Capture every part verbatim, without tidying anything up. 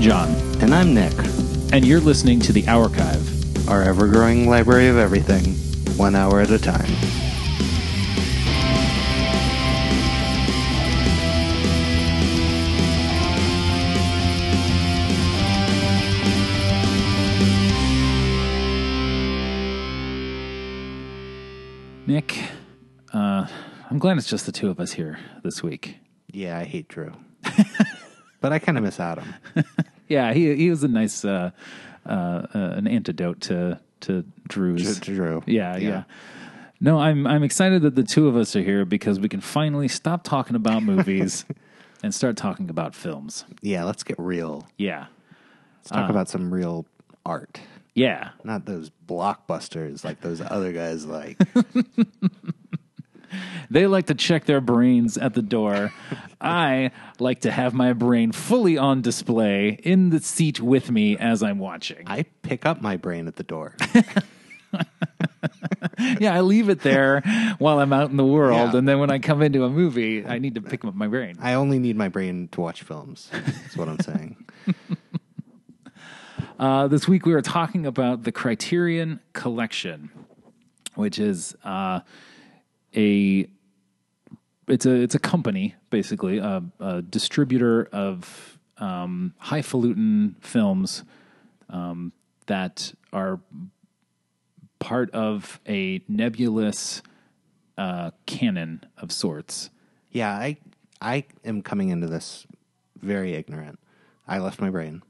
I'm John. And I'm Nick. And you're listening to The Hourchive, our ever-growing library of everything, one hour at a time. Nick, uh, I'm glad it's just the two of us here this week. Yeah, I hate Drew. But I kind of miss Adam. Yeah, he he was a nice, uh, uh, uh, an antidote to, to Drew's. To Drew. Yeah, yeah, yeah. No, I'm I'm excited that the two of us are here because we can finally stop talking about movies and start talking about films. Yeah, let's get real. Yeah. Let's talk uh, about some real art. Yeah. Not those blockbusters like those other guys like. They like to check their brains at the door. I like to have my brain fully on display in the seat with me as I'm watching. I pick up my brain at the door. Yeah, I leave it there while I'm out in the world. Yeah. And then when I come into a movie, I need to pick up my brain. I only need my brain to watch films. That's what I'm saying. Uh, this week we were talking about the Criterion Collection, which is uh, a it's a it's a company basically, a, a distributor of um, highfalutin films um, that are part of a nebulous uh, canon of sorts. Yeah, I I am coming into this very ignorant. I left my brain.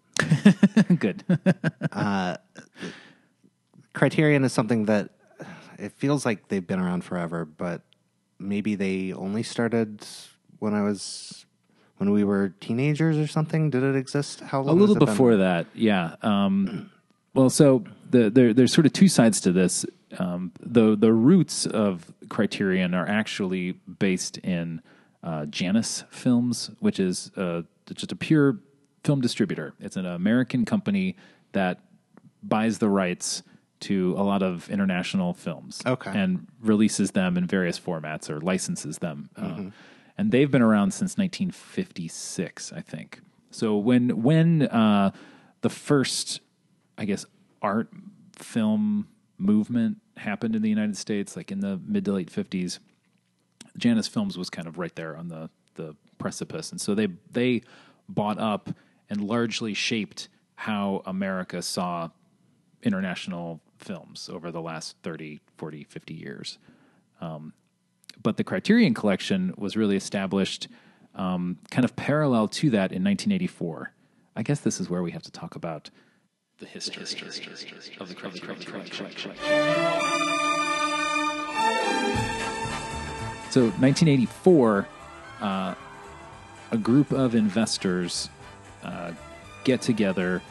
Good. uh, Criterion is something that it feels like they've been around forever, but maybe they only started when I was when we were teenagers or something. Did it exist? How long? A little before been? that, yeah. Um, well, so the, there, there's sort of two sides to this. Um, the the roots of Criterion are actually based in uh, Janus Films, which is uh, just a pure film distributor. It's an American company that buys the rights to a lot of international films, okay, and releases them in various formats or licenses them. Mm-hmm. Uh, and they've been around since nineteen fifty-six, I think. So when when uh, the first, I guess, art film movement happened in the United States, like in the mid to late fifties, Janus Films was kind of right there on the the precipice, and so they they bought up and largely shaped how America saw international films over the last thirty, forty, fifty years. Um, but the Criterion Collection was really established um, kind of parallel to that in nineteen eighty-four. I guess this is where we have to talk about the history, the history, history, history, history of the Criterion Collection. So nineteen eighty-four, uh, a group of investors uh, get together,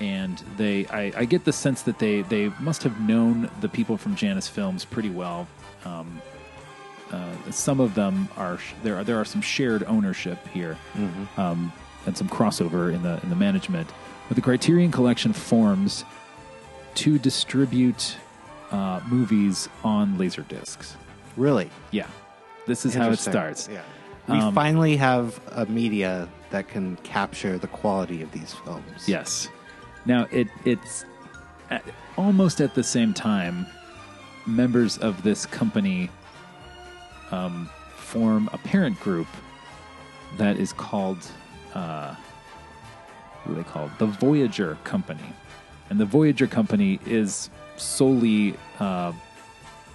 and they I, I get the sense that they, they must have known the people from Janus Films pretty well. Um, uh, some of them are there are there are some shared ownership here, mm-hmm. um, and some crossover in the in the management. But the Criterion Collection forms to distribute uh, movies on Laserdiscs. Really? Yeah. This is how it starts. Yeah. We um, finally have a media that can capture the quality of these films. Yes. Now, it it's at, almost at the same time, members of this company um, form a parent group that is called, uh, what are they called? The Voyager Company. And the Voyager Company is solely uh,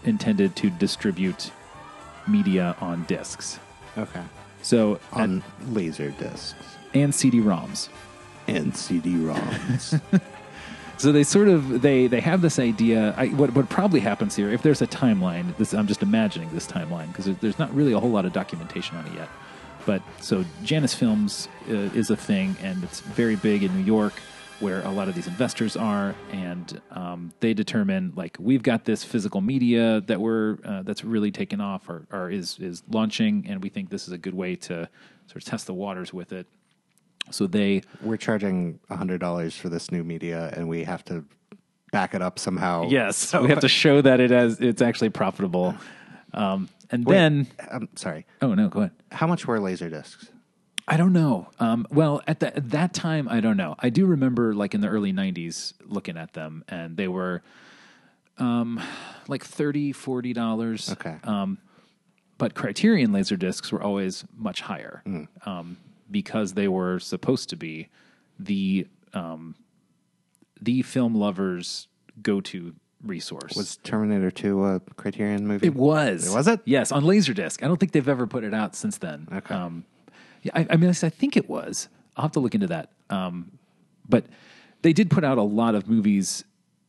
intended to distribute media on discs. Okay. So on at, laser discs and C D-ROMs and C D-ROMs. So they sort of they they have this idea. I, what what probably happens here, if there's a timeline, this I'm just imagining this timeline because there's not really a whole lot of documentation on it yet. But so Janus Films uh, is a thing, and it's very big in New York, where a lot of these investors are, and um, they determine, like, we've got this physical media that we're uh, that's really taken off or, or is is launching, and we think this is a good way to sort of test the waters with it. So they we're charging a hundred dollars for this new media, and we have to back it up somehow. Yes, so we have to show that it has it's actually profitable. Um, and Wait, then, I'm sorry. Oh no, go ahead. How much were Laserdiscs? I don't know. Um, well, at, the, at that time, I don't know. I do remember, like, in the early nineties looking at them, and they were um, like thirty dollars, forty dollars. Okay. Um, but Criterion Laserdiscs were always much higher mm. um, because they were supposed to be the um, the film lovers' go-to resource. Was Terminator two a Criterion movie? It was. Was it? Yes, on Laserdisc. I don't think they've ever put it out since then. Okay. Um, yeah, I, I mean, I think it was. I'll have to look into that. Um, but they did put out a lot of movies.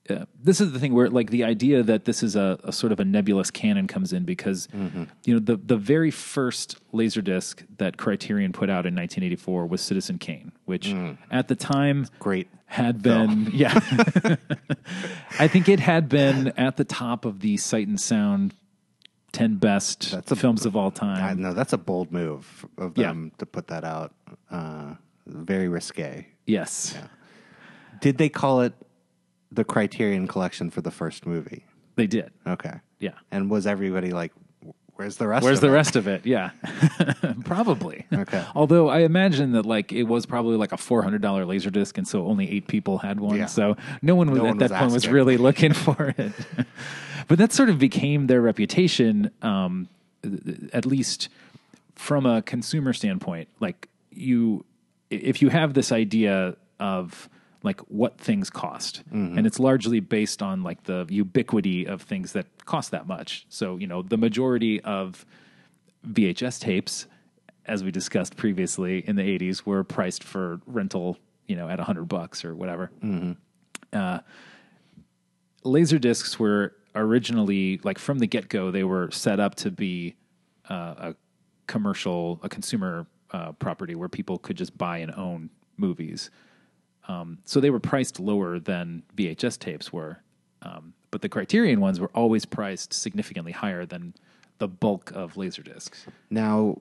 Uh, this is the thing where, like, the idea that this is a, a sort of a nebulous canon comes in because, mm-hmm. you know, the, the very first Laserdisc that Criterion put out in nineteen eighty-four was Citizen Kane, which mm. at the time Great had been, film. yeah, I think it had been at the top of the Sight and Sound ten best that's a, films of all time. I know, that's a bold move of them yeah. to put that out. Uh, very risque. Yes. Yeah. Did they call it the Criterion Collection for the first movie? They did. Okay. Yeah. And was everybody like, where's the rest where's of it? Where's the rest of it? Yeah. Probably. Okay. Although I imagine that, like, it was probably like a four hundred dollar Laserdisc, and so only eight people had one. Yeah. So no one was, no at one that was point was really looking for it. But that sort of became their reputation, um, at least from a consumer standpoint. Like, you, if you have this idea of, like, what things cost. Mm-hmm. And it's largely based on, like, the ubiquity of things that cost that much. So, you know, the majority of V H S tapes, as we discussed previously in the eighties, were priced for rental, you know, at a hundred bucks or whatever. Mm-hmm. Uh, laser discs were originally, like, from the get-go, they were set up to be uh, a commercial, a consumer uh, property where people could just buy and own movies. Um, so they were priced lower than V H S tapes were, um, but the Criterion ones were always priced significantly higher than the bulk of Laserdiscs. Now,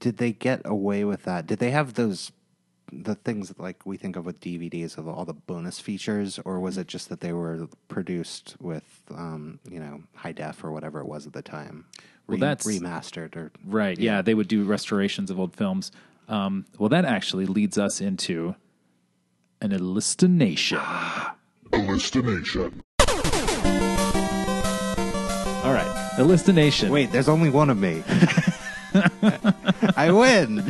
did they get away with that? Did they have those, the things that, like, we think of with D V Ds of all the bonus features, or was it just that they were produced with, um, you know, high def or whatever it was at the time? Re- well, that's remastered or right. Yeah. Know. They would do restorations of old films. Um, well, that actually leads us into an elistination. Elistination. All right, elistination. Wait, there's only one of me. I win.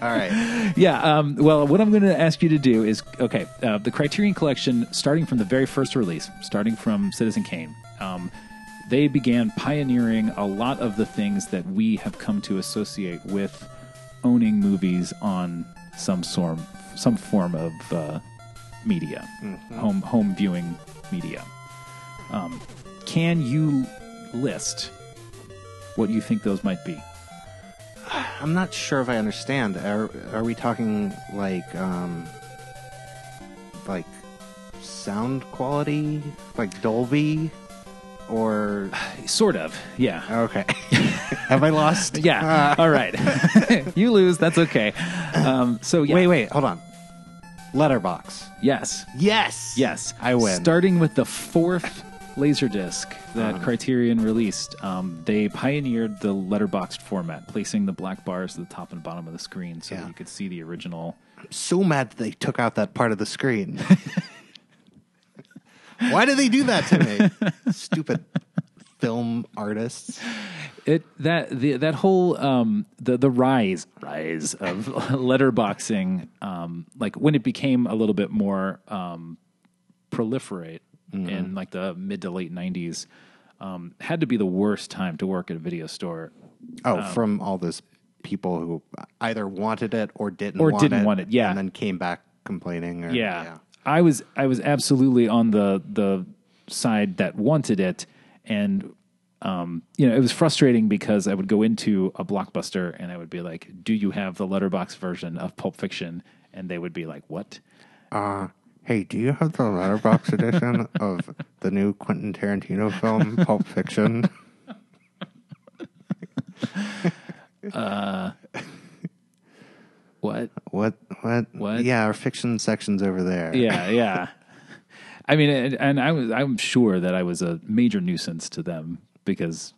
All right. Yeah, um, well, what I'm going to ask you to do is, okay, uh, the Criterion Collection, starting from the very first release, starting from Citizen Kane, um, they began pioneering a lot of the things that we have come to associate with owning movies on some sort, some form of uh, media, mm-hmm. home home viewing media. Um, can you list what you think those might be? I'm not sure if I understand. Are are we talking like um, like sound quality, like Dolby? Or sort of, yeah. Okay. Have I lost? Yeah. Uh. All right. You lose. That's okay. Um, so yeah. Wait, wait. Hold on. Letterboxd. Yes. Yes. Yes. I win. Starting with the fourth Laserdisc that uh-huh. Criterion released, um, they pioneered the Letterboxd format, placing the black bars at the top and bottom of the screen so yeah. that you could see the original. I'm so mad that they took out that part of the screen. Why do they do that to me? Stupid film artists. It that the that whole um, the the rise rise of letterboxing, um, like when it became a little bit more um, proliferate mm-hmm. in like the mid to late nineties, um, had to be the worst time to work at a video store. Oh, um, from all those people who either wanted it or didn't or want didn't it, want it, yeah, and then came back complaining. Or, yeah. yeah. I was I was absolutely on the the side that wanted it, and um, you know, it was frustrating because I would go into a Blockbuster and I would be like, "Do you have the Letterboxd version of Pulp Fiction?" And they would be like, "What? Uh, hey, do you have the Letterboxd edition of the new Quentin Tarantino film Pulp Fiction?" uh What? What? What? What? Yeah, our fiction section's over there. Yeah, yeah. I mean, and, and I was—I'm sure that I was a major nuisance to them because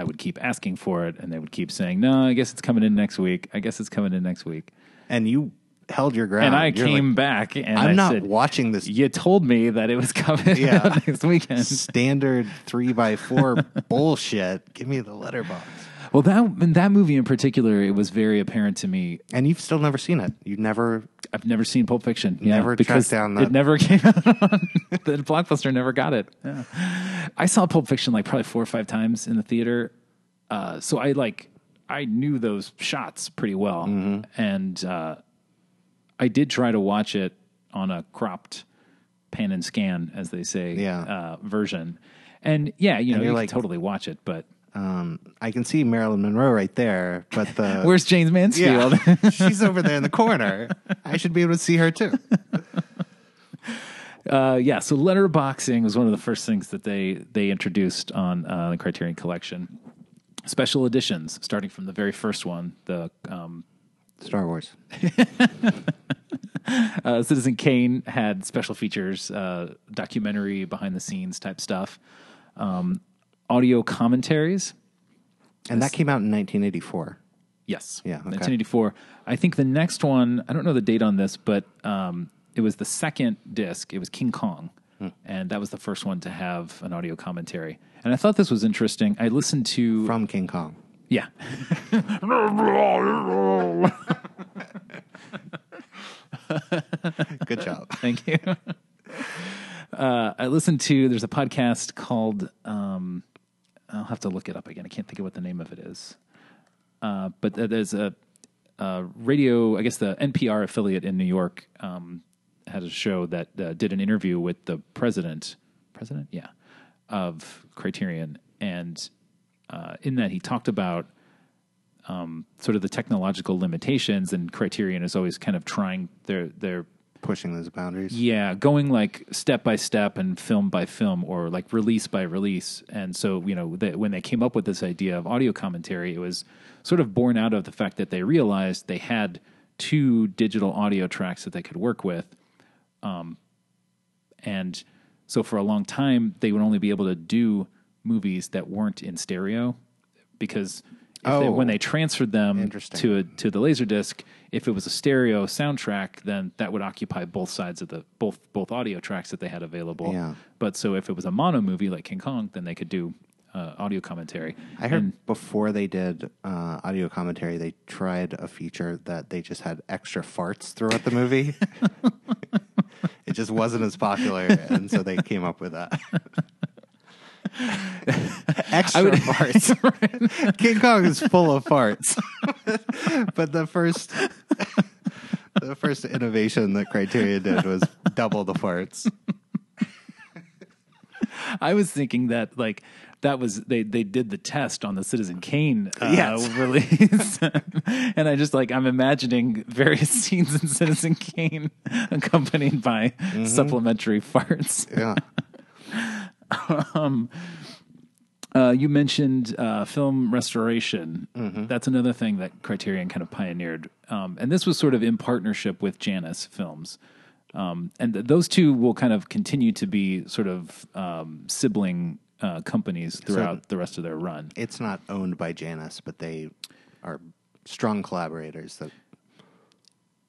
I would keep asking for it, and they would keep saying, no, I guess it's coming in next week. I guess it's coming in next week. And you held your ground. And I You're came like, back and I'm I not said, watching this. You told me that it was coming yeah. out next weekend. Standard three by four bullshit. Give me the letterbox. Well, that in that movie in particular, it was very apparent to me. And you've still never seen it. You've never... I've never seen Pulp Fiction. Yeah, never tracked down that. It never came out on... the Blockbuster never got it. Yeah. I saw Pulp Fiction like probably four or five times in the theater. Uh, so I like... I knew those shots pretty well. Mm-hmm. And uh, I did try to watch it on a cropped pan and scan, as they say, yeah. uh, version. And yeah, you know, you like, can totally watch it, but... Um, I can see Marilyn Monroe right there, but the where's James Mansfield? Yeah, she's over there in the corner. I should be able to see her too. Uh, yeah. So letterboxing was one of the first things that they they introduced on uh, the Criterion Collection. Special editions, starting from the very first one, the um, Star Wars. uh, Citizen Kane had special features, uh, documentary, behind the scenes type stuff. Um, Audio commentaries. And that came out in nineteen eighty-four. Yes. Yeah. Okay. nineteen eighty-four. I think the next one, I don't know the date on this, but um, it was the second disc. It was King Kong. Hmm. And that was the first one to have an audio commentary. And I thought this was interesting. I listened to... From King Kong. Yeah. Good job. Thank you. Uh, I listened to... There's a podcast called... Um, I'll have to look it up again. I can't think of what the name of it is. Uh, but there's a, a radio, I guess the N P R affiliate in New York um, had a show that uh, did an interview with the president, president, yeah, of Criterion. And uh, in that he talked about um, sort of the technological limitations, and Criterion is always kind of trying their their pushing those boundaries. Yeah, going like step by step and film by film, or like release by release. And so, you know, they, when they came up with this idea of audio commentary, it was sort of born out of the fact that they realized they had two digital audio tracks that they could work with. Um, and so for a long time, they would only be able to do movies that weren't in stereo, because... If oh, they, when they transferred them to a, to the Laserdisc, if it was a stereo soundtrack, then that would occupy both sides of the both both audio tracks that they had available. Yeah. But so if it was a mono movie like King Kong, then they could do uh, audio commentary. I heard and, before they did uh, audio commentary, they tried a feature that they just had extra farts throughout the movie. It just wasn't as popular, and so they came up with that. Extra would, farts. Right. King Kong is full of farts. But the first the first innovation that Criterion did was double the farts. I was thinking that like that was they they did the test on the Citizen Kane uh, yes. release. And I just like I'm imagining various scenes in Citizen Kane accompanied by mm-hmm. supplementary farts. Yeah. Um, uh, you mentioned uh, film restoration. Mm-hmm. That's another thing that Criterion kind of pioneered. Um, and this was sort of in partnership with Janus Films. Um, and th- those two will kind of continue to be sort of um, sibling uh, companies throughout so the rest of their run. It's not owned by Janus, but they are strong collaborators. That...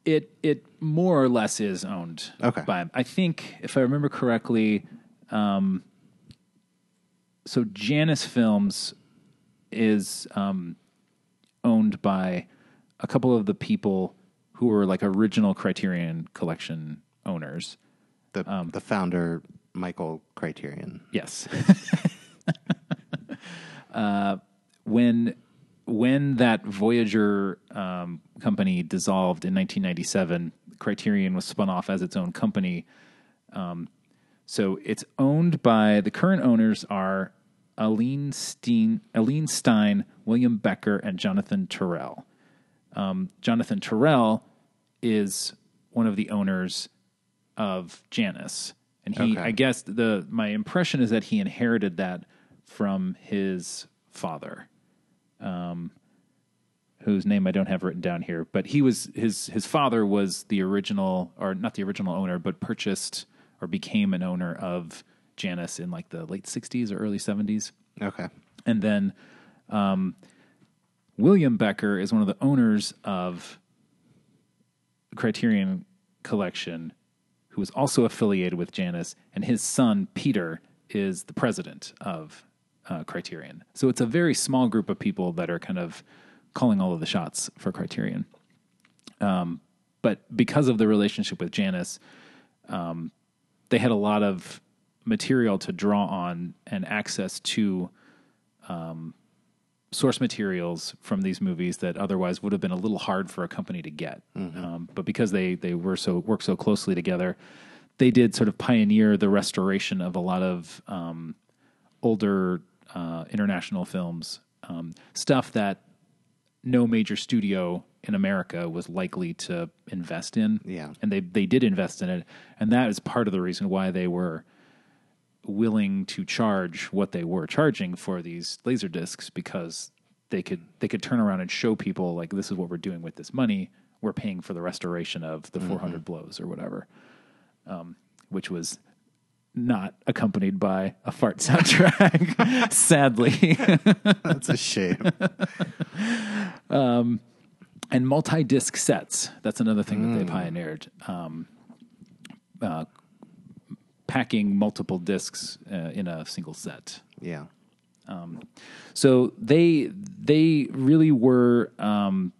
It, it more or less is owned okay. by, I think, if I remember correctly... Um, So Janus Films is um, owned by a couple of the people who were like original Criterion Collection owners. The um, the founder, Michael Criterion. Yes. uh, when when that Voyager um, company dissolved in nineteen ninety-seven, Criterion was spun off as its own company. Um, So it's owned by, the current owners are Aline Steen, Aline Stein, William Becker, and Jonathan Terrell. Um, Jonathan Terrell is one of the owners of Janus. And he, okay. I guess the my impression is that he inherited that from his father, um, whose name I don't have written down here. But he was, his, his father was the original, or not the original owner, but purchased... or became an owner of Janus in like the late sixties or early seventies. Okay. And then Um, William Becker is one of the owners of Criterion Collection, who is also affiliated with Janus, and his son, Peter, is the president of uh, Criterion. So it's a very small group of people that are kind of calling all of the shots for Criterion. Um, but because of the relationship with Janus, um, they had a lot of material to draw on and access to um, source materials from these movies that otherwise would have been a little hard for a company to get. Mm-hmm. Um, but because they they were so worked so closely together, they did sort of pioneer the restoration of a lot of um, older uh, international films, um, stuff that no major studio in America was likely to invest in. Yeah. And they, they did invest in it. And that is part of the reason why they were willing to charge what they were charging for these laser discs, because they could they could turn around and show people, like, this is what we're doing with this money. We're paying for the restoration of the mm-hmm. four hundred blows or whatever, um, which was not accompanied by a fart soundtrack, sadly. That's a shame. um, and multi-disc sets. That's another thing mm. that they pioneered. Um, uh, packing multiple discs uh, in a single set. Yeah. Um, so they they really were um,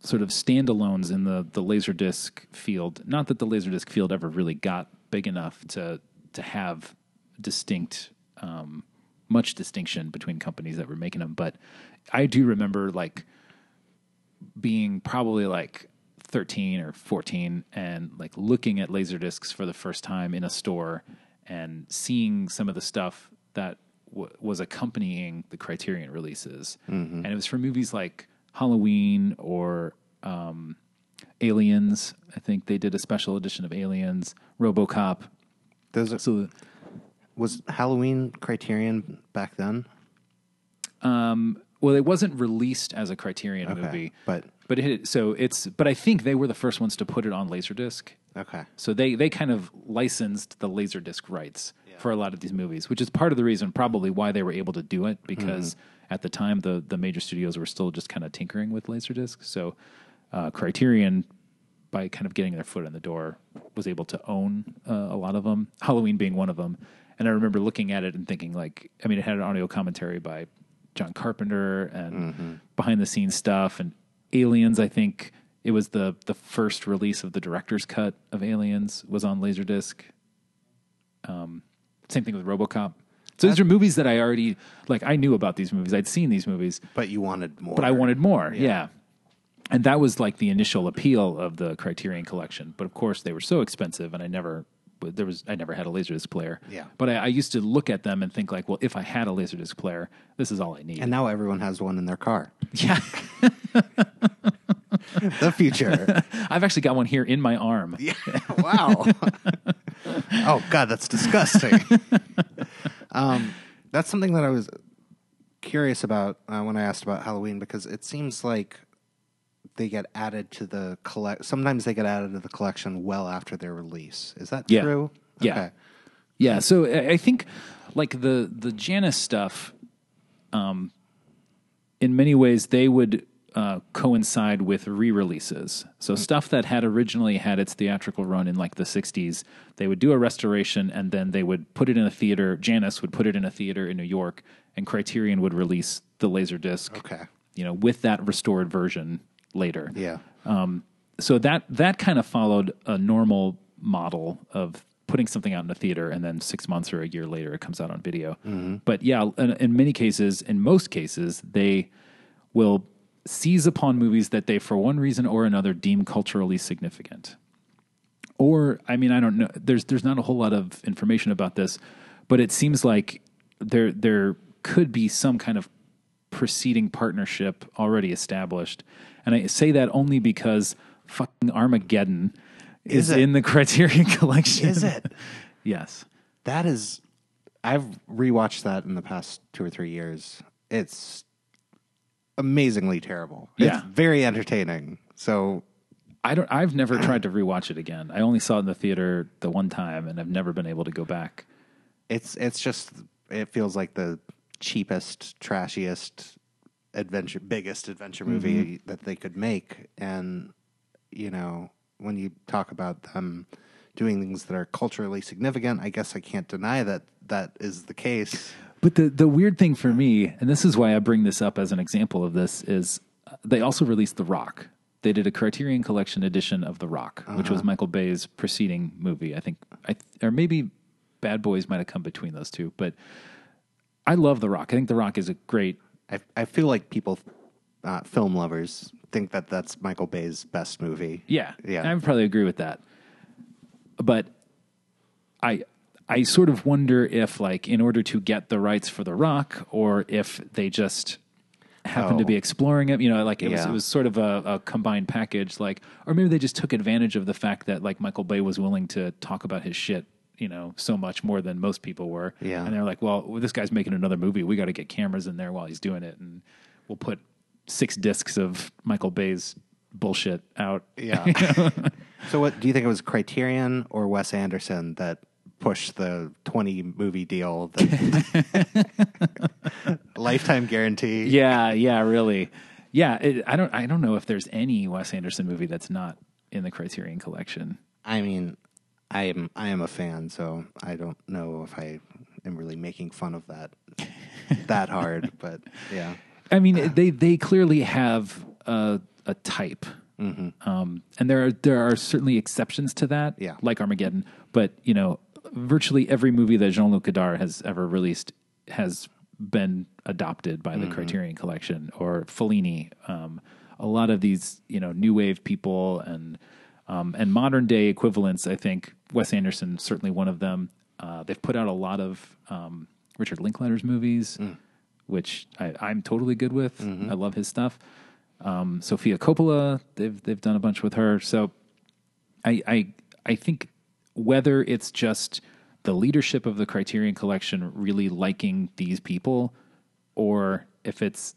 sort of standalones in the the Laserdisc field. Not that the Laserdisc field ever really got big enough to to have distinct um, much distinction between companies that were making them, but I do remember like being probably like thirteen or fourteen and like looking at Laserdiscs for the first time in a store and seeing some of the stuff that w- was accompanying the Criterion releases. Mm-hmm. And it was for movies like Halloween or um, Aliens. I think they did a special edition of Aliens, RoboCop. Those are, so, was Halloween Criterion back then? Um, well, it wasn't released as a Criterion okay, movie, but But it, so it's, but I think they were the first ones to put it on Laserdisc. Okay. So they, they kind of licensed the Laserdisc rights yeah. for a lot of these movies, which is part of the reason probably why they were able to do it, because mm-hmm. at the time the, the major studios were still just kind of tinkering with Laserdisc. So uh, Criterion, by kind of getting their foot in the door, was able to own uh, a lot of them, Halloween being one of them. And I remember looking at it and thinking, like, I mean, it had an audio commentary by John Carpenter and mm-hmm. behind the scenes stuff, and Aliens, I think it was the, the first release of the director's cut of Aliens was on Laserdisc. Um, same thing with RoboCop. So That's, these are movies that I already, like, I knew about these movies. I'd seen these movies. But you wanted more. But I wanted more, yeah. yeah. And that was, like, the initial appeal of the Criterion Collection. But, of course, they were so expensive, and I never there was I never had a Laserdisc player. Yeah. But I, I used to look at them and think, like, well, if I had a Laserdisc player, this is all I need. And now everyone has one in their car. Yeah. The future. I've actually got one here in my arm. Yeah. Wow. Oh God, that's disgusting. um, that's something that I was curious about uh, when I asked about Halloween, because it seems like they get added to the collect. Sometimes they get added to the collection well after their release. Is that yeah. true? Okay. Yeah. Yeah. So I think like the the Janus stuff, um, in many ways they would. Uh, coincide with re-releases. So mm-hmm. stuff that had originally had its theatrical run in like the sixties, they would do a restoration and then they would put it in a theater. Janus would put it in a theater in New York, and Criterion would release the Laserdisc, okay. you know, with that restored version later. Yeah. Um, so that, that kind of followed a normal model of putting something out in the theater and then six months or a year later it comes out on video. Mm-hmm. But yeah, in, in many cases, in most cases, they will seize upon movies that they, for one reason or another, deem culturally significant. Or, I mean, I don't know. There's there's not a whole lot of information about this, but it seems like there there could be some kind of preceding partnership already established. And I say that only because fucking Armageddon is, is in the Criterion Collection. Is it? Yes. That is... I've rewatched that in the past two or three years. It's... amazingly terrible. Yeah. It's very entertaining. So I don't I've never tried to rewatch it again. I only saw it in the theater the one time and I've never been able to go back. It's it's just it feels like the cheapest, trashiest adventure, biggest adventure movie mm-hmm. that they could make. And, you know, when you talk about them doing things that are culturally significant, I guess I can't deny that that is the case. But the, the weird thing for me, and this is why I bring this up as an example of this, is they also released The Rock. They did a Criterion Collection edition of The Rock, uh-huh. which was Michael Bay's preceding movie. I think, I th- or maybe Bad Boys might have come between those two, but I love The Rock. I think The Rock is a great... I, I feel like people, uh, film lovers, think that that's Michael Bay's best movie. Yeah, yeah. I would probably agree with that. But I... I sort of wonder if, like, in order to get the rights for The Rock, or if they just happened oh. to be exploring it, you know, like it yeah. was, it was sort of a, a combined package, like, or maybe they just took advantage of the fact that, like, Michael Bay was willing to talk about his shit, you know, so much more than most people were. Yeah. And they're like, well, this guy's making another movie. We got to get cameras in there while he's doing it. And we'll put six discs of Michael Bay's bullshit out. Yeah. You know? So what do you think it was, Criterion or Wes Anderson that push the twenty movie deal, that lifetime guarantee? Yeah, yeah, really. Yeah, it, I don't I don't know if there's any Wes Anderson movie that's not in the Criterion Collection. I mean, I am I am a fan, so I don't know if I am really making fun of that that hard, but yeah. I mean, uh. they they clearly have a a type. Mm-hmm. Um, and there are there are certainly exceptions to that, yeah. like Armageddon, but you know, virtually every movie that Jean-Luc Godard has ever released has been adopted by the mm-hmm. Criterion Collection, or Fellini. Um, a lot of these, you know, new wave people and um, and modern day equivalents. I think Wes Anderson certainly one of them. Uh, they've put out a lot of um, Richard Linklater's movies, mm. which I, I'm totally good with. Mm-hmm. I love his stuff. Um, Sofia Coppola, they've they've done a bunch with her. So I I, I think. Whether it's just the leadership of the Criterion Collection really liking these people, or if it's,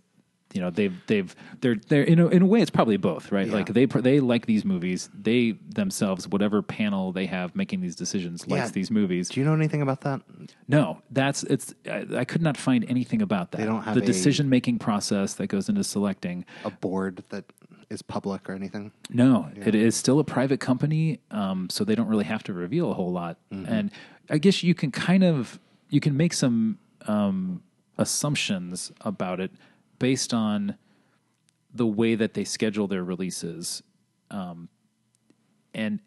you know, they've they've they're they're in a, in a way it's probably both, right? Yeah. Like they they like these movies. They themselves, whatever panel they have making these decisions, likes yeah. these movies. Do you know anything about that? No, that's it's. I, I could not find anything about that. They don't have the decision making process that goes into selecting a board that is public or anything? No, yeah. It is still a private company, um, so they don't really have to reveal a whole lot. Mm-hmm. And I guess you can kind of, you can make some um, assumptions about it based on the way that they schedule their releases. Um, and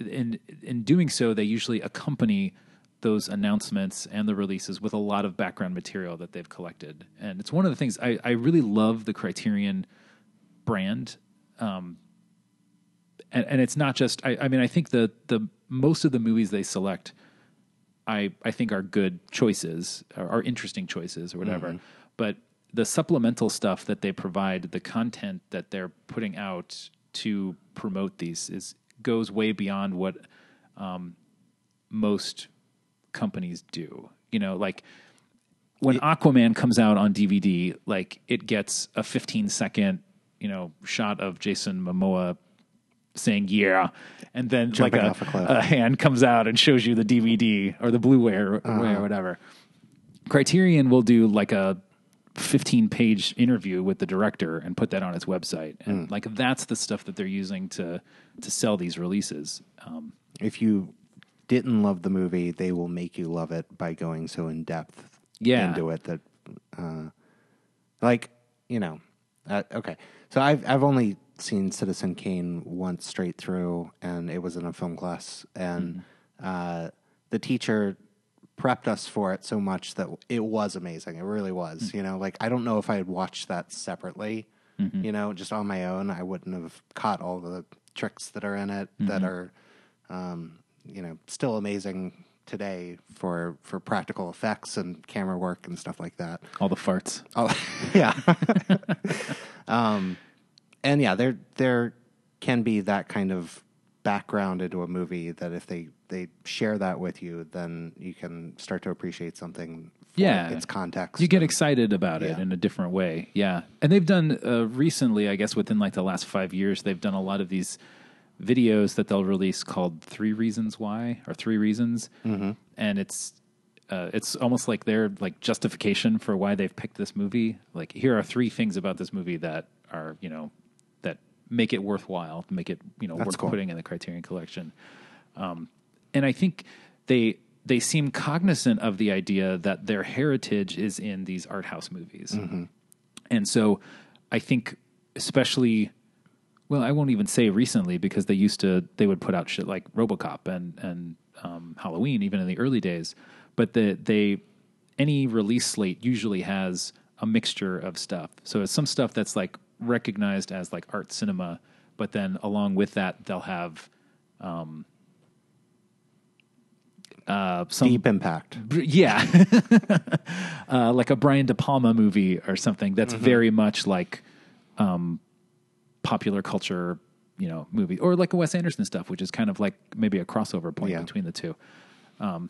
in, in doing so, they usually accompany those announcements and the releases with a lot of background material that they've collected. And it's one of the things, I, I really love the Criterion brand, um, and, and it's not just, I, I mean, I think the, the most of the movies they select, I I think are good choices, or are interesting choices or whatever, mm-hmm. but the supplemental stuff that they provide, the content that they're putting out to promote these is goes way beyond what um, most companies do. You know, like when it, Aquaman comes out on D V D, like it gets a fifteen second you know, shot of Jason Momoa saying, yeah. And then like a, a, a hand comes out and shows you the D V D or the Blu-ray or, uh-huh. or whatever. Criterion will do like a fifteen page interview with the director and put that on its website. And mm. like, that's the stuff that they're using to, to sell these releases. Um, if you didn't love the movie, they will make you love it by going so in depth yeah. into it that, uh, like, you know, uh, okay. So I've I've only seen Citizen Kane once straight through, and it was in a film class, and mm-hmm. uh, the teacher prepped us for it so much that it was amazing. It really was, mm-hmm. you know. Like I don't know if I had watched that separately, mm-hmm. you know, just on my own, I wouldn't have caught all the tricks that are in it mm-hmm. that are, um, you know, still amazing today for for practical effects and camera work and stuff like that. All the farts. Oh, yeah. Um, and yeah, there, there can be that kind of background into a movie that if they, they share that with you, then you can start to appreciate something for yeah. its context. You get and, excited about yeah. it in a different way. Yeah. And they've done, uh, recently, I guess within like the last five years, they've done a lot of these videos that they'll release called Three Reasons Why or Three Reasons. Mm-hmm. And it's, uh, it's almost like their like justification for why they've picked this movie. Like, here are three things about this movie that are, you know, that make it worthwhile, make it, you know, That's worth cool. putting in the Criterion Collection. Um, and I think they they seem cognizant of the idea that their heritage is in these art house movies. Mm-hmm. And so I think especially, well, I won't even say recently, because they used to, they would put out shit like RoboCop and, and um, Halloween, even in the early days. But the, they, any release slate usually has a mixture of stuff. So it's some stuff that's like recognized as like art cinema, but then along with that, they'll have, um, Uh, some, deep impact. Yeah. uh, like a Brian De Palma movie or something that's mm-hmm. very much like um, popular culture, you know, movie, or like a Wes Anderson stuff, which is kind of like maybe a crossover point yeah. between the two. Um,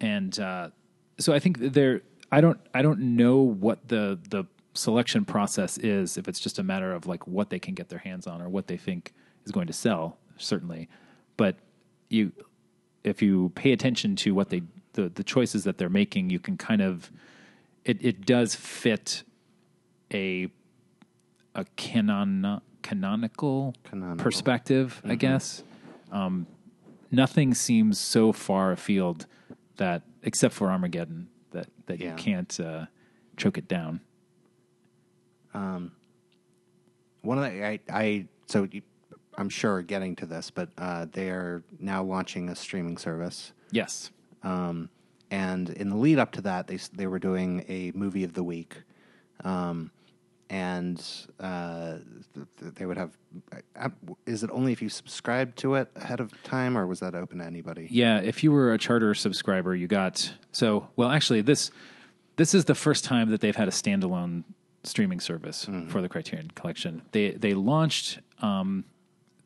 and uh, so I think there, I don't, I don't know what the, the selection process is, if it's just a matter of like what they can get their hands on or what they think is going to sell, certainly. But you, if you pay attention to what they, the, the choices that they're making, you can kind of, it, it does fit a, a canon, canonical, canonical. perspective, mm-hmm. I guess. Um, nothing seems so far afield that, except for Armageddon, that, that yeah. you can't, uh, choke it down. Um, one of the, I, I, so you, I'm sure getting to this, but uh, they are now launching a streaming service. Yes. Um, and in the lead up to that, they they were doing a movie of the week. Um, and uh, they would have, is it only if you subscribed to it ahead of time, or was that open to anybody? Yeah, if you were a charter subscriber, you got, so, well, actually, this this is the first time that they've had a standalone streaming service mm-hmm. for the Criterion Collection. They, they launched... Um,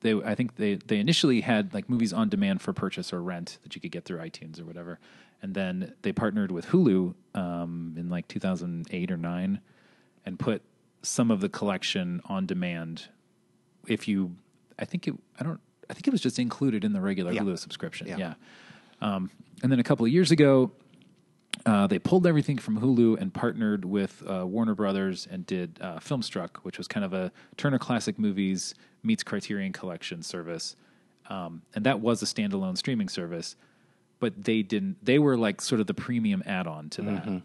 They, I think they, they initially had like movies on demand for purchase or rent that you could get through iTunes or whatever. And then they partnered with Hulu um, in like two thousand eight or nine and put some of the collection on demand. If you, I think it, I don't, I think it was just included in the regular yeah. Hulu subscription. Yeah. yeah. Um, and then a couple of years ago, uh, they pulled everything from Hulu and partnered with uh, Warner Brothers and did uh, Filmstruck, which was kind of a Turner Classic Movies meets Criterion Collection service. Um, and that was a standalone streaming service, but they didn't, they were like sort of the premium add-on to that. Mm-hmm.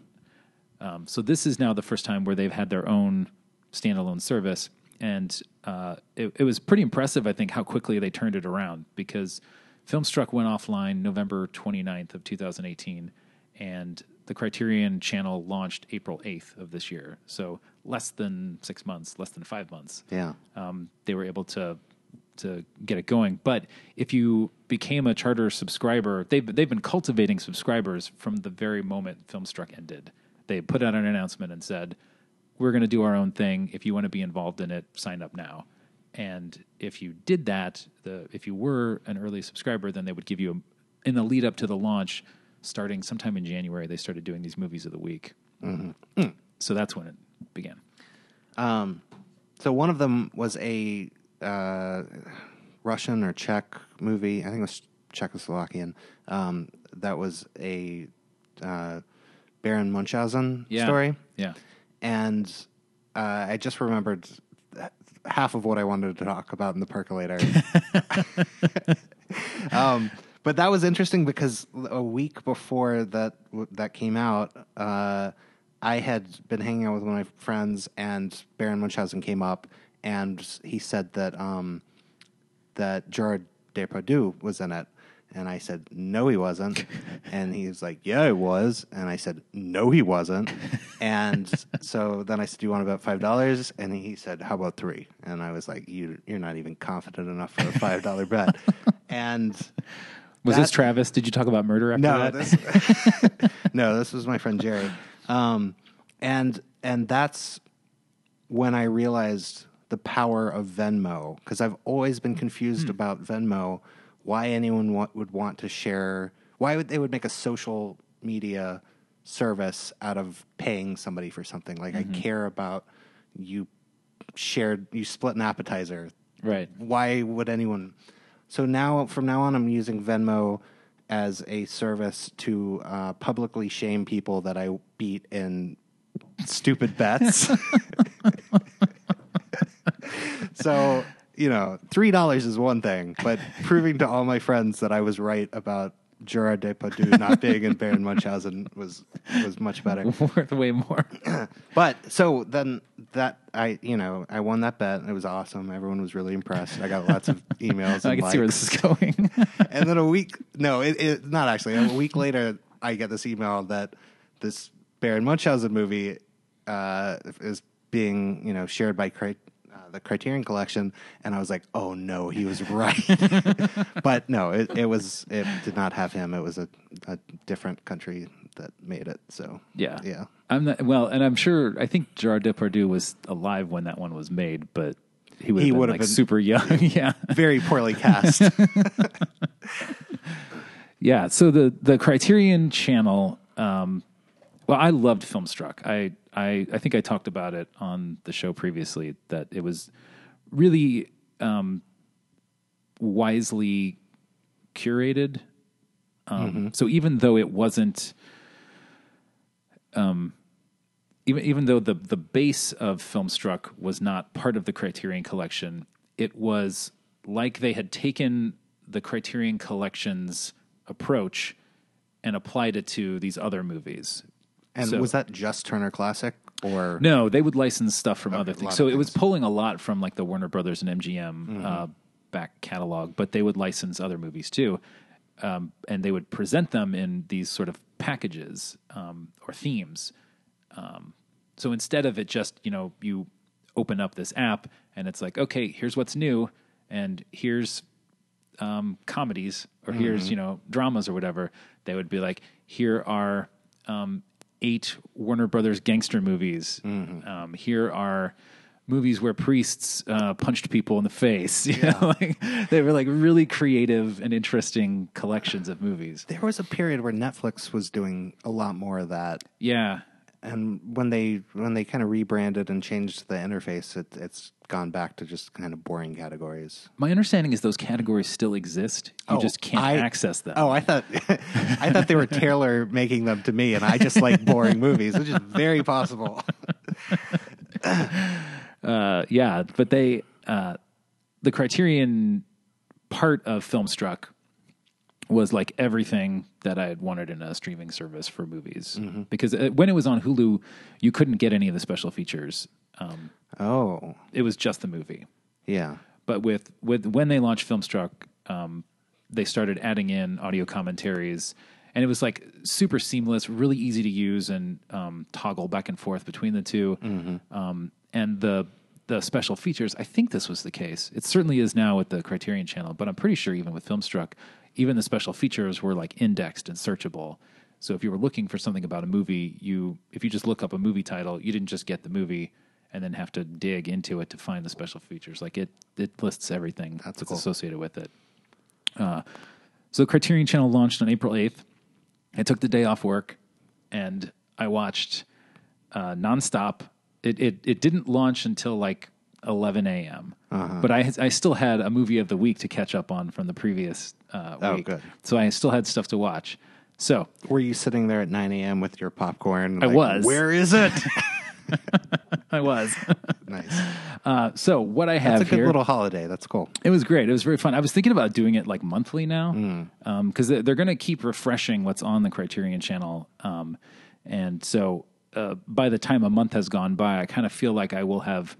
Um, so this is now the first time where they've had their own standalone service. And uh, it, it was pretty impressive, I think, how quickly they turned it around, because Filmstruck went offline November twenty-ninth of two thousand eighteen, and the Criterion channel launched April eighth of this year. So less than six months, less than five months. Yeah. Um, they were able to to get it going. But if you became a charter subscriber, they've, they've been cultivating subscribers from the very moment Filmstruck ended. They put out an announcement and said, we're going to do our own thing. If you want to be involved in it, sign up now. And if you did that, the if you were an early subscriber, then they would give you, a, in the lead up to the launch, starting sometime in January, they started doing these movies of the week. Mm-hmm. Mm. So that's when it began. Um, so one of them was a uh, Russian or Czech movie. I think it was Czechoslovakian. Um, that was a uh, Baron Munchausen yeah. story. Yeah. And uh, I just remembered half of what I wanted to talk about in the percolator. um But that was interesting, because a week before that that came out, uh, I had been hanging out with one of my friends, and Baron Munchausen came up, and he said that um, that Gerard Depardieu was in it, and I said no, he wasn't, and he was like, yeah, he was, and I said no, he wasn't, and so then I said, do you want to bet five dollars? And he said, how about three? And I was like, you you're not even confident enough for a five dollar bet, and. Was that, this Travis? Did you talk about murder after no, that? This, no, this was my friend Jerry. Um, and and that's when I realized the power of Venmo, because I've always been confused hmm. about Venmo, why anyone wa- would want to share, why would they would make a social media service out of paying somebody for something. Like, mm-hmm. I care about you shared, you split an appetizer. Right. Why would anyone... So now, from now on, I'm using Venmo as a service to uh, publicly shame people that I beat in stupid bets. So, you know, three dollars is one thing, but proving to all my friends that I was right about Gerard Depardieu not being in Baron Munchausen was was much better. Worth way more. But so then that I you know I won that bet and it was awesome. Everyone was really impressed. I got lots of emails. And I can likes. see where this is going. And then a week no, it, it not actually. A week later, I get this email that this Baron Munchausen movie uh, is being you know shared by Crit. the Criterion Collection, and I was like, oh no, he was right. But no, it, it was it did not have him. It was a, a different country that made it. So yeah. Yeah. I'm not well, and I'm sure I think Gerard Depardieu was alive when that one was made, but he would have been, like, been super young. Yeah. Very poorly cast. Yeah. So the the Criterion channel, um well, I loved Filmstruck. I I, I think I talked about it on the show previously, that it was really um, wisely curated. Um, mm-hmm. So even though it wasn't, um, even even though the the base of Filmstruck was not part of the Criterion Collection, it was like they had taken the Criterion Collection's approach and applied it to these other movies. And so, was that just Turner Classic, or no? They would license stuff from okay, other things, so it things. was pulling a lot from like the Warner Brothers and M G M mm-hmm. uh, back catalog. But they would license other movies too, um, and they would present them in these sort of packages um, or themes. Um, so instead of it just you know you open up this app and it's like, okay, here's what's new, and here's um, comedies, or mm-hmm. here's you know dramas or whatever. They would be like, here are um, eight Warner Brothers gangster movies. Mm-hmm. Um, here are movies where priests uh, punched people in the face. You yeah. know, like, they were like really creative and interesting collections of movies. There was a period where Netflix was doing a lot more of that. Yeah. And when they when they kind of rebranded and changed the interface, it, it's gone back to just kind of boring categories. My understanding is those categories still exist. You oh, just can't I, access them. Oh, I thought I thought they were Taylor making them to me, and I just like boring movies, which is very possible. uh, yeah, but they uh, the Criterion part of Filmstruck was like everything that I had wanted in a streaming service for movies. Mm-hmm. Because when it was on Hulu, you couldn't get any of the special features. Um, oh. It was just the movie. Yeah. But with, with when they launched Filmstruck, um, they started adding in audio commentaries. And it was like super seamless, really easy to use, and um, toggle back and forth between the two. Mm-hmm. Um, and the the special features, I think this was the case. It certainly is now with the Criterion Channel, but I'm pretty sure even with Filmstruck, even the special features were like indexed and searchable. So if you were looking for something about a movie, you if you just look up a movie title, you didn't just get the movie and then have to dig into it to find the special features. Like it it lists everything that's, that's cool. associated with it. Uh, so Criterion Channel launched on April eighth. I took the day off work and I watched uh, nonstop. It, it it didn't launch until like eleven a.m. Uh-huh. But I I still had a movie of the week to catch up on from the previous uh, oh, week. Good. So I still had stuff to watch. So were you sitting there at nine a.m. with your popcorn? I like, was. Where is it? I was. Nice. Uh, so what I have That's a good here, little holiday. That's cool. It was great. It was very fun. I was thinking about doing it like monthly now because mm. um, they're going to keep refreshing what's on the Criterion Channel. Um, and so uh, by the time a month has gone by, I kind of feel like I will have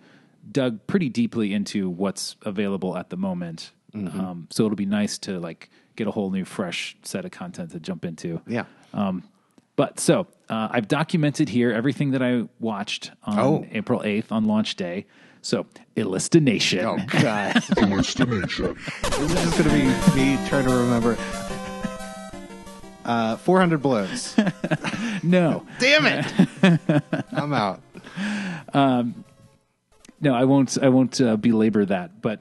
dug pretty deeply into what's available at the moment. Mm-hmm. Um, so it'll be nice to like get a whole new fresh set of content to jump into. Yeah. Um, but so uh, I've documented here everything that I watched on oh. April eighth on launch day. So Illistination. Oh God. Illistination. This is going to be me trying to remember. Uh, four hundred blows. No. Damn it. I'm out. Um, No, I won't. I won't uh, belabor that. But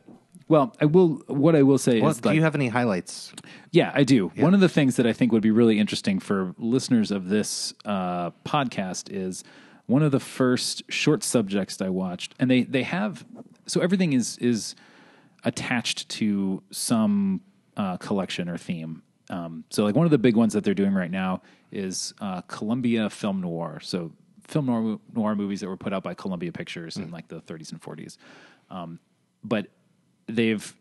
well, I will. What I will say well, is, do like, you have any highlights? Yeah, I do. Yeah. One of the things that I think would be really interesting for listeners of this uh, podcast is one of the first short subjects I watched, and they they have so everything is is attached to some uh, collection or theme. Um, so like one of the big ones that they're doing right now is uh, Columbia Film Noir. So film noir, noir movies that were put out by Columbia Pictures mm. in like the thirties and forties. Um, but they've,